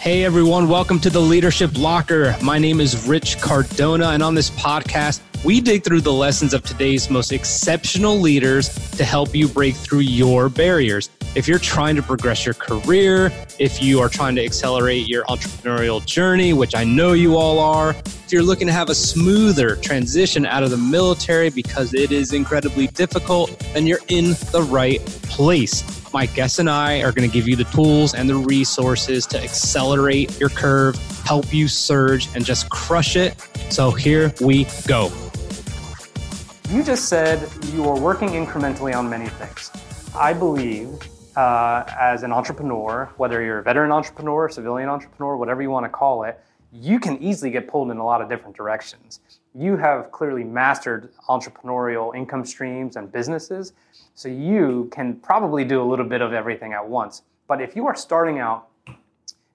Hey everyone, welcome to the Leadership Locker. My name is Rich Cardona, and on this podcast, we dig through the lessons of today's most exceptional leaders to help you break through your barriers. If you're trying to progress your career, if you are trying to accelerate your entrepreneurial journey, which I know you all are, if you're looking to have a smoother transition out of the military because it is incredibly difficult, then you're in the right place. My guests and I are going to give you the tools and the resources to accelerate your curve, help you surge, and just crush it. So here we go. You just said you are working incrementally on many things. I believe as an entrepreneur, whether you're a veteran entrepreneur, civilian entrepreneur, whatever you want to call it, you can easily get pulled in a lot of different directions. You have clearly mastered entrepreneurial income streams and businesses, so you can probably do a little bit of everything at once. But if you are starting out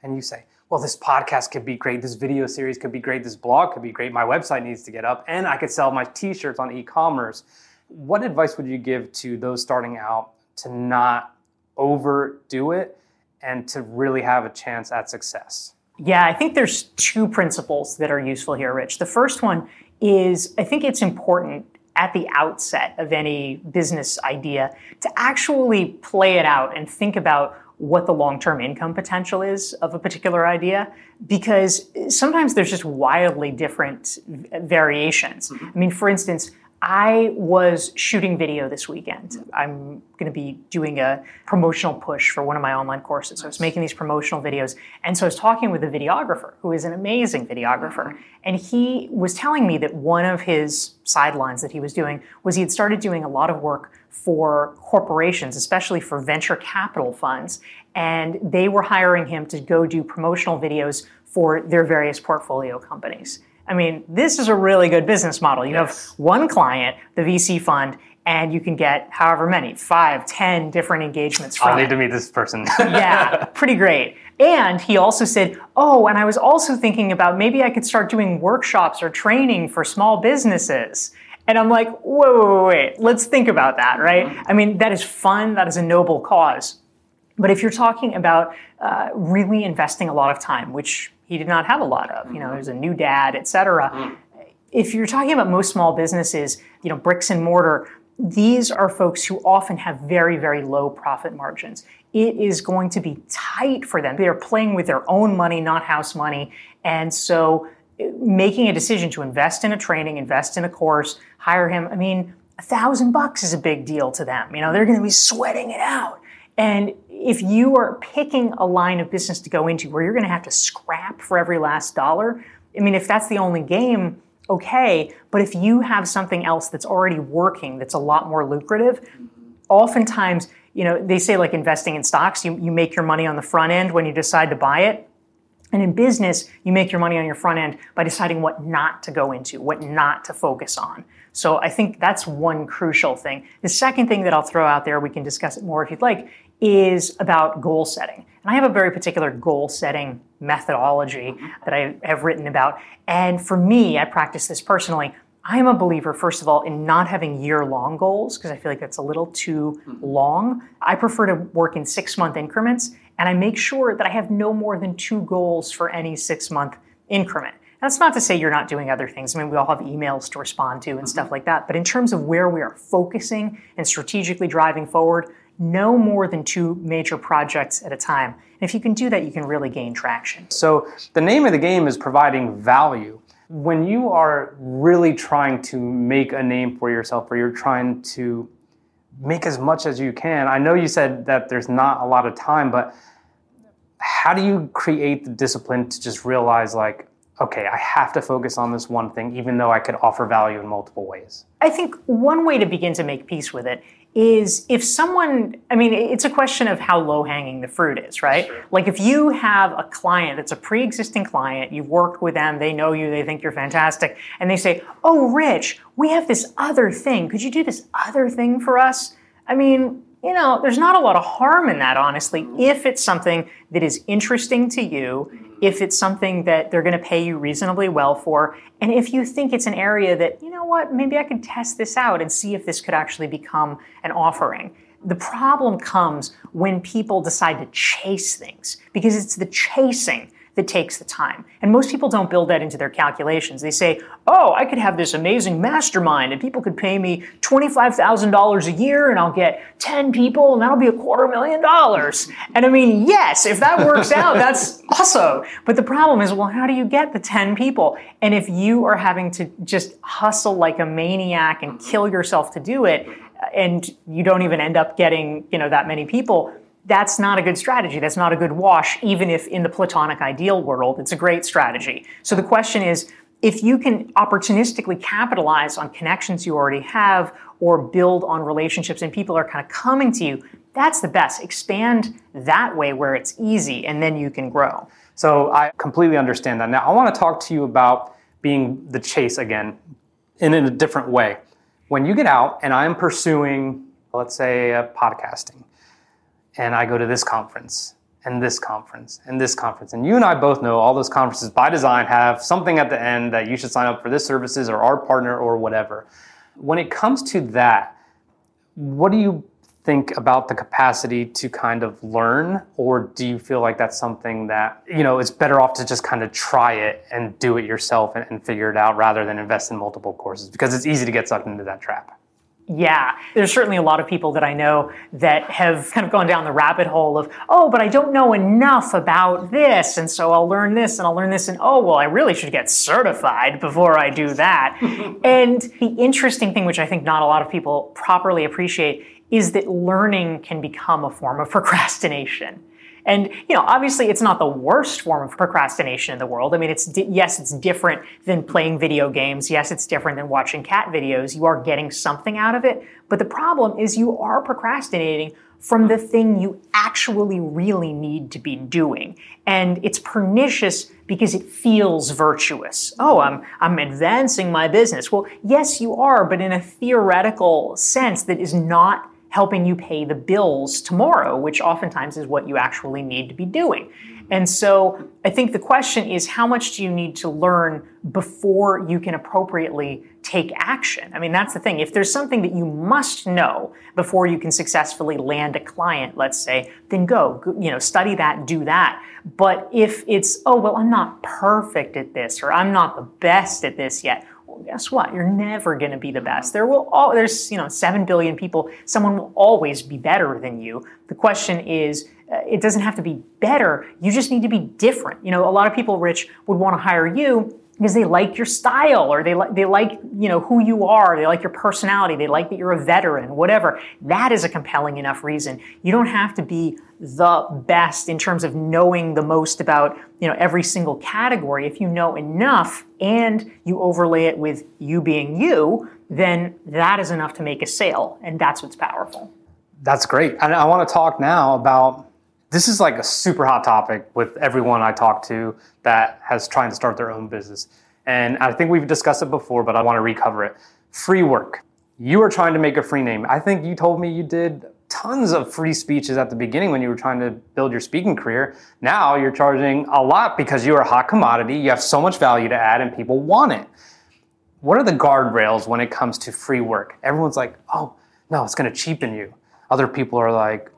and you say, well, this podcast could be great, this video series could be great, this blog could be great, my website needs to get up, and I could sell my t-shirts on e-commerce, what advice would you give to those starting out to not overdo it and to really have a chance at success? Yeah, I think there's two principles that are useful here, Rich. The first one is, I think it's important at the outset of any business idea to actually play it out and think about what the long-term income potential is of a particular idea, because sometimes there's just wildly different variations. Mm-hmm. I mean, for instance, I was shooting video this weekend. I'm going to be doing a promotional push for one of my online courses. So I was making these promotional videos. And so I was talking with a videographer who is an amazing videographer. And he was telling me that one of his sidelines that he was doing was he had started doing a lot of work for corporations, especially for venture capital funds. And they were hiring him to go do promotional videos for their various portfolio companies. I mean, this is a really good business model. You yes. have one client, the VC fund, and you can get however many, 5, 10 different engagements from it. I need to meet this person. Yeah, pretty great. And he also said, oh, and I was also thinking about maybe I could start doing workshops or training for small businesses. And I'm like, whoa, wait, let's think about that, right? Mm-hmm. I mean, that is fun. That is a noble cause. But if you're talking about really investing a lot of time, which he did not have a lot of, you know, he was a new dad, et cetera. Mm. If you're talking about most small businesses, you know, bricks and mortar, these are folks who often have very, very low profit margins. It is going to be tight for them. They are playing with their own money, not house money. And so making a decision to invest in a training, invest in a course, hire him, I mean, $1,000 is a big deal to them. You know, they're going to be sweating it out. And if you are picking a line of business to go into where you're going to have to scrap for every last dollar, I mean, if that's the only game, okay. But if you have something else that's already working that's a lot more lucrative, oftentimes, you know, they say like investing in stocks, you make your money on the front end when you decide to buy it. And in business, you make your money on your front end by deciding what not to go into, what not to focus on. So I think that's one crucial thing. The second thing that I'll throw out there, we can discuss it more if you'd like, is about goal setting. And I have a very particular goal setting methodology that I have written about. And for me, I practice this personally. I am a believer, first of all, in not having year-long goals, because I feel like that's a little too long. I prefer to work in 6-month increments, and I make sure that I have no more than 2 goals for any 6-month increment. That's not to say you're not doing other things. I mean, we all have emails to respond to and stuff like that. But in terms of where we are focusing and strategically driving forward, no more than 2 major projects at a time. And if you can do that, you can really gain traction. So the name of the game is providing value. When you are really trying to make a name for yourself, or you're trying to make as much as you can, I know you said that there's not a lot of time, but how do you create the discipline to just realize like, okay, I have to focus on this one thing, even though I could offer value in multiple ways? I think one way to begin to make peace with it is if someone, I mean, it's a question of how low-hanging the fruit is, right? Sure. Like if you have a client that's a pre-existing client, you've worked with them, they know you, they think you're fantastic, and they say, oh, Rich, we have this other thing. Could you do this other thing for us? I mean, you know, there's not a lot of harm in that, honestly, if it's something that is interesting to you, if it's something that they're going to pay you reasonably well for, and if you think it's an area that, you know what, maybe I could test this out and see if this could actually become an offering. The problem comes when people decide to chase things, because it's the chasing that takes the time. And most people don't build that into their calculations. They say, oh, I could have this amazing mastermind and people could pay me $25,000 a year and I'll get 10 people and that'll be $250,000. And I mean, yes, if that works out, that's awesome. But the problem is, well, how do you get the 10 people? And if you are having to just hustle like a maniac and kill yourself to do it, and you don't even end up getting, that many people, that's not a good strategy. That's not a good wash, even if in the platonic ideal world, it's a great strategy. So the question is, if you can opportunistically capitalize on connections you already have or build on relationships and people are kind of coming to you, that's the best. Expand that way where it's easy and then you can grow. So I completely understand that. Now I want to talk to you about being the chase again and in a different way. When you get out and I'm pursuing, let's say, podcasting, and I go to this conference, and this conference, and this conference. And you and I both know all those conferences by design have something at the end that you should sign up for this services or our partner or whatever. When it comes to that, what do you think about the capacity to kind of learn? Or do you feel like that's something that, it's better off to just kind of try it and do it yourself and figure it out rather than invest in multiple courses? Because it's easy to get sucked into that trap. Yeah, there's certainly a lot of people that I know that have kind of gone down the rabbit hole of, oh, but I don't know enough about this, and so I'll learn this, and I'll learn this, and oh, well, I really should get certified before I do that. And the interesting thing, which I think not a lot of people properly appreciate, is that learning can become a form of procrastination. And, obviously it's not the worst form of procrastination in the world. I mean, yes, it's different than playing video games. Yes, it's different than watching cat videos. You are getting something out of it. But the problem is you are procrastinating from the thing you actually really need to be doing. And it's pernicious because it feels virtuous. Oh, I'm advancing my business. Well, yes, you are, but in a theoretical sense that is not helping you pay the bills tomorrow, which oftentimes is what you actually need to be doing. And so I think the question is, how much do you need to learn before you can appropriately take action? I mean, that's the thing. If there's something that you must know before you can successfully land a client, let's say, then go study that, do that. But if it's, oh, well, I'm not perfect at this, or I'm not the best at this yet, guess what? You're never going to be the best. There's 7 billion people. Someone will always be better than you. The question is, it doesn't have to be better. You just need to be different. A lot of people, Rich, would want to hire you because they like your style, or they like who you are. They like your personality. They like that you're a veteran, whatever. That is a compelling enough reason. You don't have to be the best in terms of knowing the most about, every single category. If you know enough and you overlay it with you being you, then that is enough to make a sale. And that's what's powerful. That's great. And I want to talk now about, this is like a super hot topic with everyone I talk to that has tried to start their own business. And I think we've discussed it before, but I want to recover it. Free work. You are trying to make a free name. I think you told me you did tons of free speeches at the beginning when you were trying to build your speaking career. Now you're charging a lot because you are a hot commodity. You have so much value to add and people want it. What are the guardrails when it comes to free work? Everyone's like, oh, no, it's going to cheapen you. Other people are like,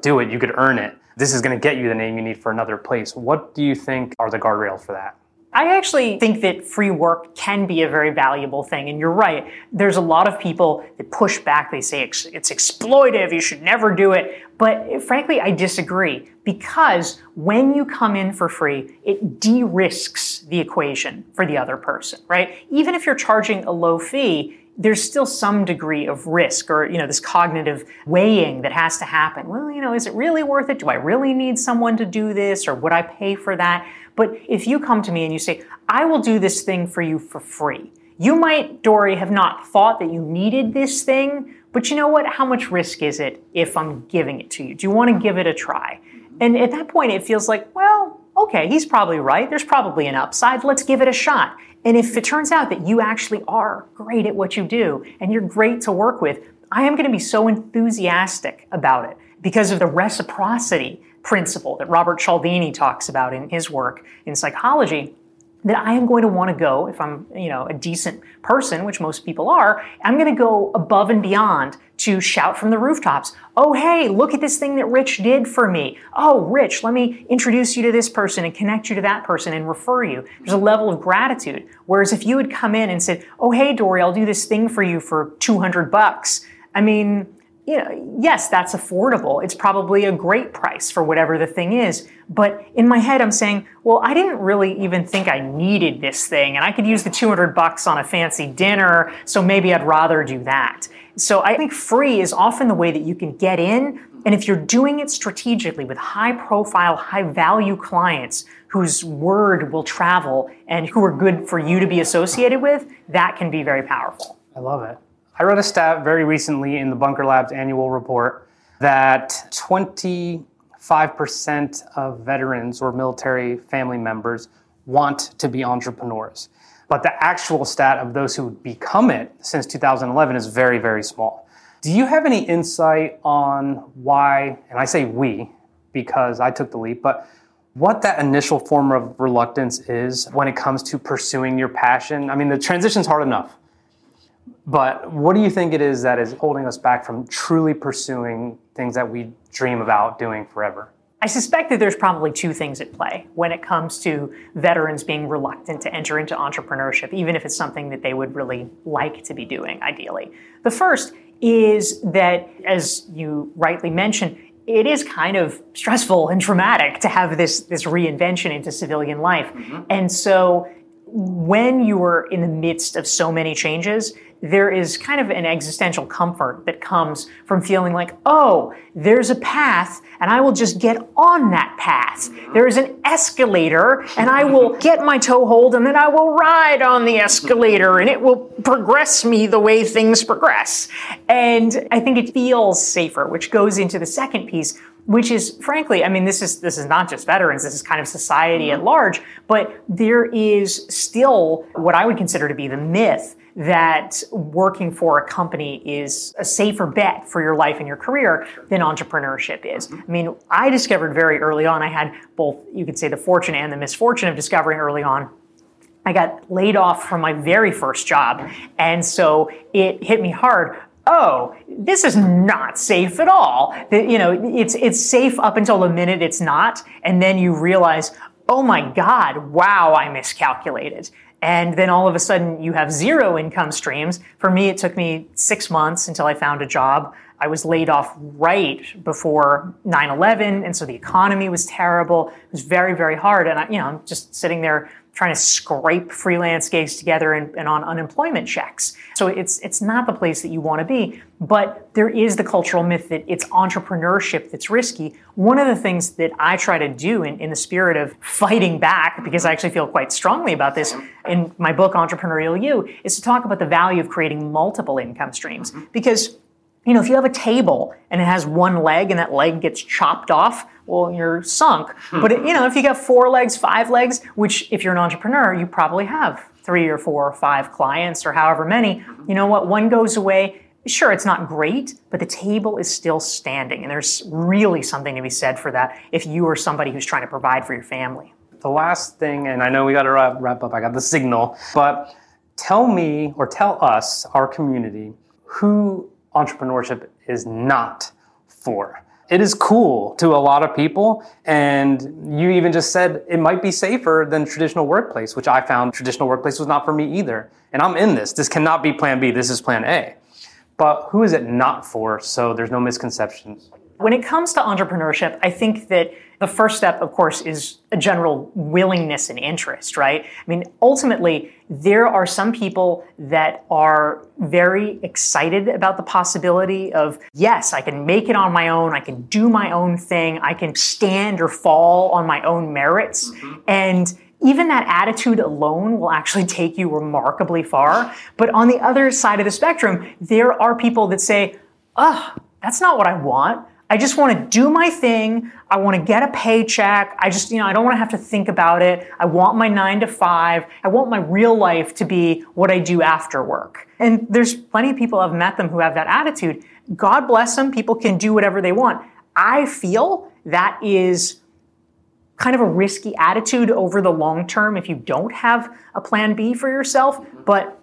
do it. You could earn it. This is going to get you the name you need for another place. What do you think are the guardrails for that? I actually think that free work can be a very valuable thing. And you're right. There's a lot of people that push back. They say it's exploitive. You should never do it. But frankly, I disagree, because when you come in for free, it de-risks the equation for the other person, right? Even if you're charging a low fee, there's still some degree of risk, or, this cognitive weighing that has to happen. Well, is it really worth it? Do I really need someone to do this? Or would I pay for that? But if you come to me and you say, I will do this thing for you for free. You might, Dorie, have not thought that you needed this thing, but you know what? How much risk is it if I'm giving it to you? Do you want to give it a try? And at that point, it feels like, well, okay, he's probably right. There's probably an upside. Let's give it a shot. And if it turns out that you actually are great at what you do and you're great to work with, I am going to be so enthusiastic about it because of the reciprocity principle that Robert Cialdini talks about in his work in psychology, that I am going to want to go, if I'm, a decent person, which most people are, I'm going to go above and beyond to shout from the rooftops, oh, hey, look at this thing that Rich did for me. Oh, Rich, let me introduce you to this person and connect you to that person and refer you. There's a level of gratitude. Whereas if you had come in and said, oh, hey, Dorie, I'll do this thing for you for $200. I mean, yes, that's affordable. It's probably a great price for whatever the thing is. But in my head, I'm saying, well, I didn't really even think I needed this thing, and I could use the $200 on a fancy dinner, so maybe I'd rather do that. So I think free is often the way that you can get in. And if you're doing it strategically with high-profile, high-value clients whose word will travel and who are good for you to be associated with, that can be very powerful. I love it. I read a stat very recently in the Bunker Labs annual report that 25% of veterans or military family members want to be entrepreneurs. But the actual stat of those who become it since 2011 is very, very small. Do you have any insight on why, and I say we, because I took the leap, but what that initial form of reluctance is when it comes to pursuing your passion? I mean, the transition's hard enough. But what do you think it is that is holding us back from truly pursuing things that we dream about doing forever? I suspect that there's probably two things at play when it comes to veterans being reluctant to enter into entrepreneurship, even if it's something that they would really like to be doing, ideally. The first is that, as you rightly mentioned, it is kind of stressful and traumatic to have this reinvention into civilian life. Mm-hmm. And so when you are in the midst of so many changes, there is kind of an existential comfort that comes from feeling like, oh, there's a path and I will just get on that path. There is an escalator and I will get my toehold and then I will ride on the escalator and it will progress me the way things progress. And I think it feels safer, which goes into the second piece, which is, frankly, I mean, this is not just veterans, this is kind of society at large, but there is still what I would consider to be the myth that working for a company is a safer bet for your life and your career than entrepreneurship is. I mean, I discovered very early on, I had both, you could say, the fortune and the misfortune of discovering early on, I got laid off from my very first job, and so it hit me hard. Oh, this is not safe at all. It's safe up until the minute it's not. And then you realize, oh my God, wow, I miscalculated. And then all of a sudden you have zero income streams. For me, it took me 6 months until I found a job. I was laid off right before 9/11. And so the economy was terrible. It was very, very hard. And I'm just sitting there trying to scrape freelance gigs together and on unemployment checks. So it's not the place that you want to be. But there is the cultural myth that it's entrepreneurship that's risky. One of the things that I try to do in the spirit of fighting back, because I actually feel quite strongly about this in my book, Entrepreneurial You, is to talk about the value of creating multiple income streams. Because if you have a table and it has one leg and that leg gets chopped off, well, you're sunk. But if you got 4 legs, 5 legs, which if you're an entrepreneur, you probably have 3 or 4 or 5 clients or however many, you know what? One goes away. Sure, it's not great, but the table is still standing. And there's really something to be said for that if you are somebody who's trying to provide for your family. The last thing, and I know we got to wrap up, I got the signal, but tell us, our community, who entrepreneurship is not for. It is cool to a lot of people, and you even just said it might be safer than traditional workplace, which I found traditional workplace was not for me either. And I'm in this. This cannot be plan B. This is plan A. But who is it not for? So there's no misconceptions. When it comes to entrepreneurship, I think that the first step, of course, is a general willingness and interest, right? I mean, ultimately, there are some people that are very excited about the possibility of, yes, I can make it on my own, I can do my own thing, I can stand or fall on my own merits. Mm-hmm. And even that attitude alone will actually take you remarkably far. But on the other side of the spectrum, there are people that say, that's not what I want. I just want to do my thing. I want to get a paycheck. I just, I don't want to have to think about it. I want my 9 to 5. I want my real life to be what I do after work. And there's plenty of people I've met them who have that attitude. God bless them. People can do whatever they want. I feel that is kind of a risky attitude over the long term if you don't have a plan B for yourself. But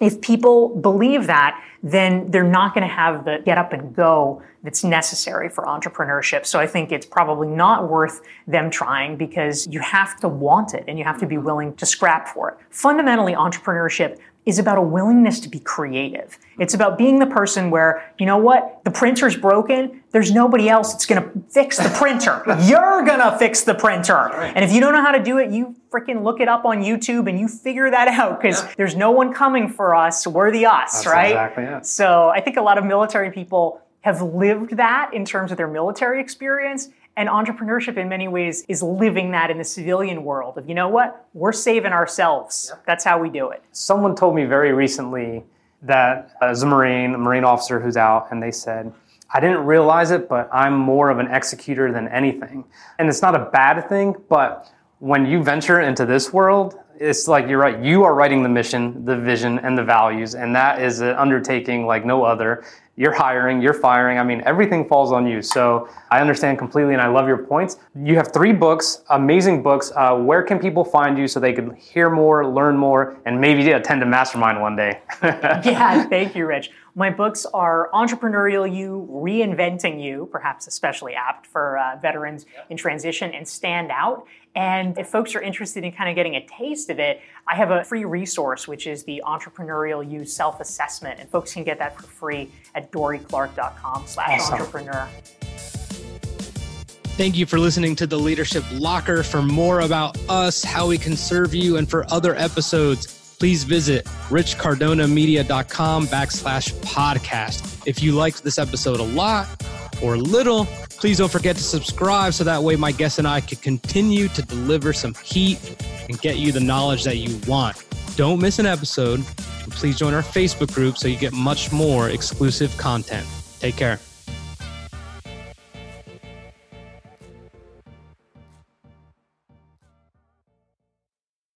if people believe that, then they're not going to have the get up and go that's necessary for entrepreneurship. So I think it's probably not worth them trying, because you have to want it and you have to be willing to scrap for it. Fundamentally, entrepreneurship is about a willingness to be creative. It's about being the person where, you know what, the printer's broken, there's nobody else that's gonna fix the printer. You're gonna fix the printer. Right. And if you don't know how to do it, you freaking look it up on YouTube and you figure that out, because there's no one coming for us, we're the us, that's right? Exactly it. So I think a lot of military people have lived that in terms of their military experience. And entrepreneurship in many ways is living that in the civilian world of, you know what, we're saving ourselves. Yeah. That's how we do it. Someone told me very recently that as a Marine officer who's out, and they said, I didn't realize it, but I'm more of an executor than anything. And it's not a bad thing, but when you venture into this world, it's like, you're right, you are writing the mission, the vision, and the values, and that is an undertaking like no other. You're hiring, you're firing. I mean, everything falls on you. So I understand completely, and I love your points. You have 3 books, amazing books. Where can people find you so they can hear more, learn more, and maybe attend a mastermind one day? Yeah, thank you, Rich. My books are Entrepreneurial You, Reinventing You, perhaps especially apt for veterans in transition, and Stand Out. And if folks are interested in kind of getting a taste of it, I have a free resource, which is the Entrepreneurial You Self-Assessment. And folks can get that for free at DorieClark.com/entrepreneur. Thank you for listening to The Leadership Locker. For more about us, how we can serve you, and for other episodes, please visit richcardonamedia.com/podcast. If you liked this episode a lot or little, please don't forget to subscribe, so that way my guest and I could continue to deliver some heat and get you the knowledge that you want. Don't miss an episode. Please join our Facebook group so you get much more exclusive content. Take care.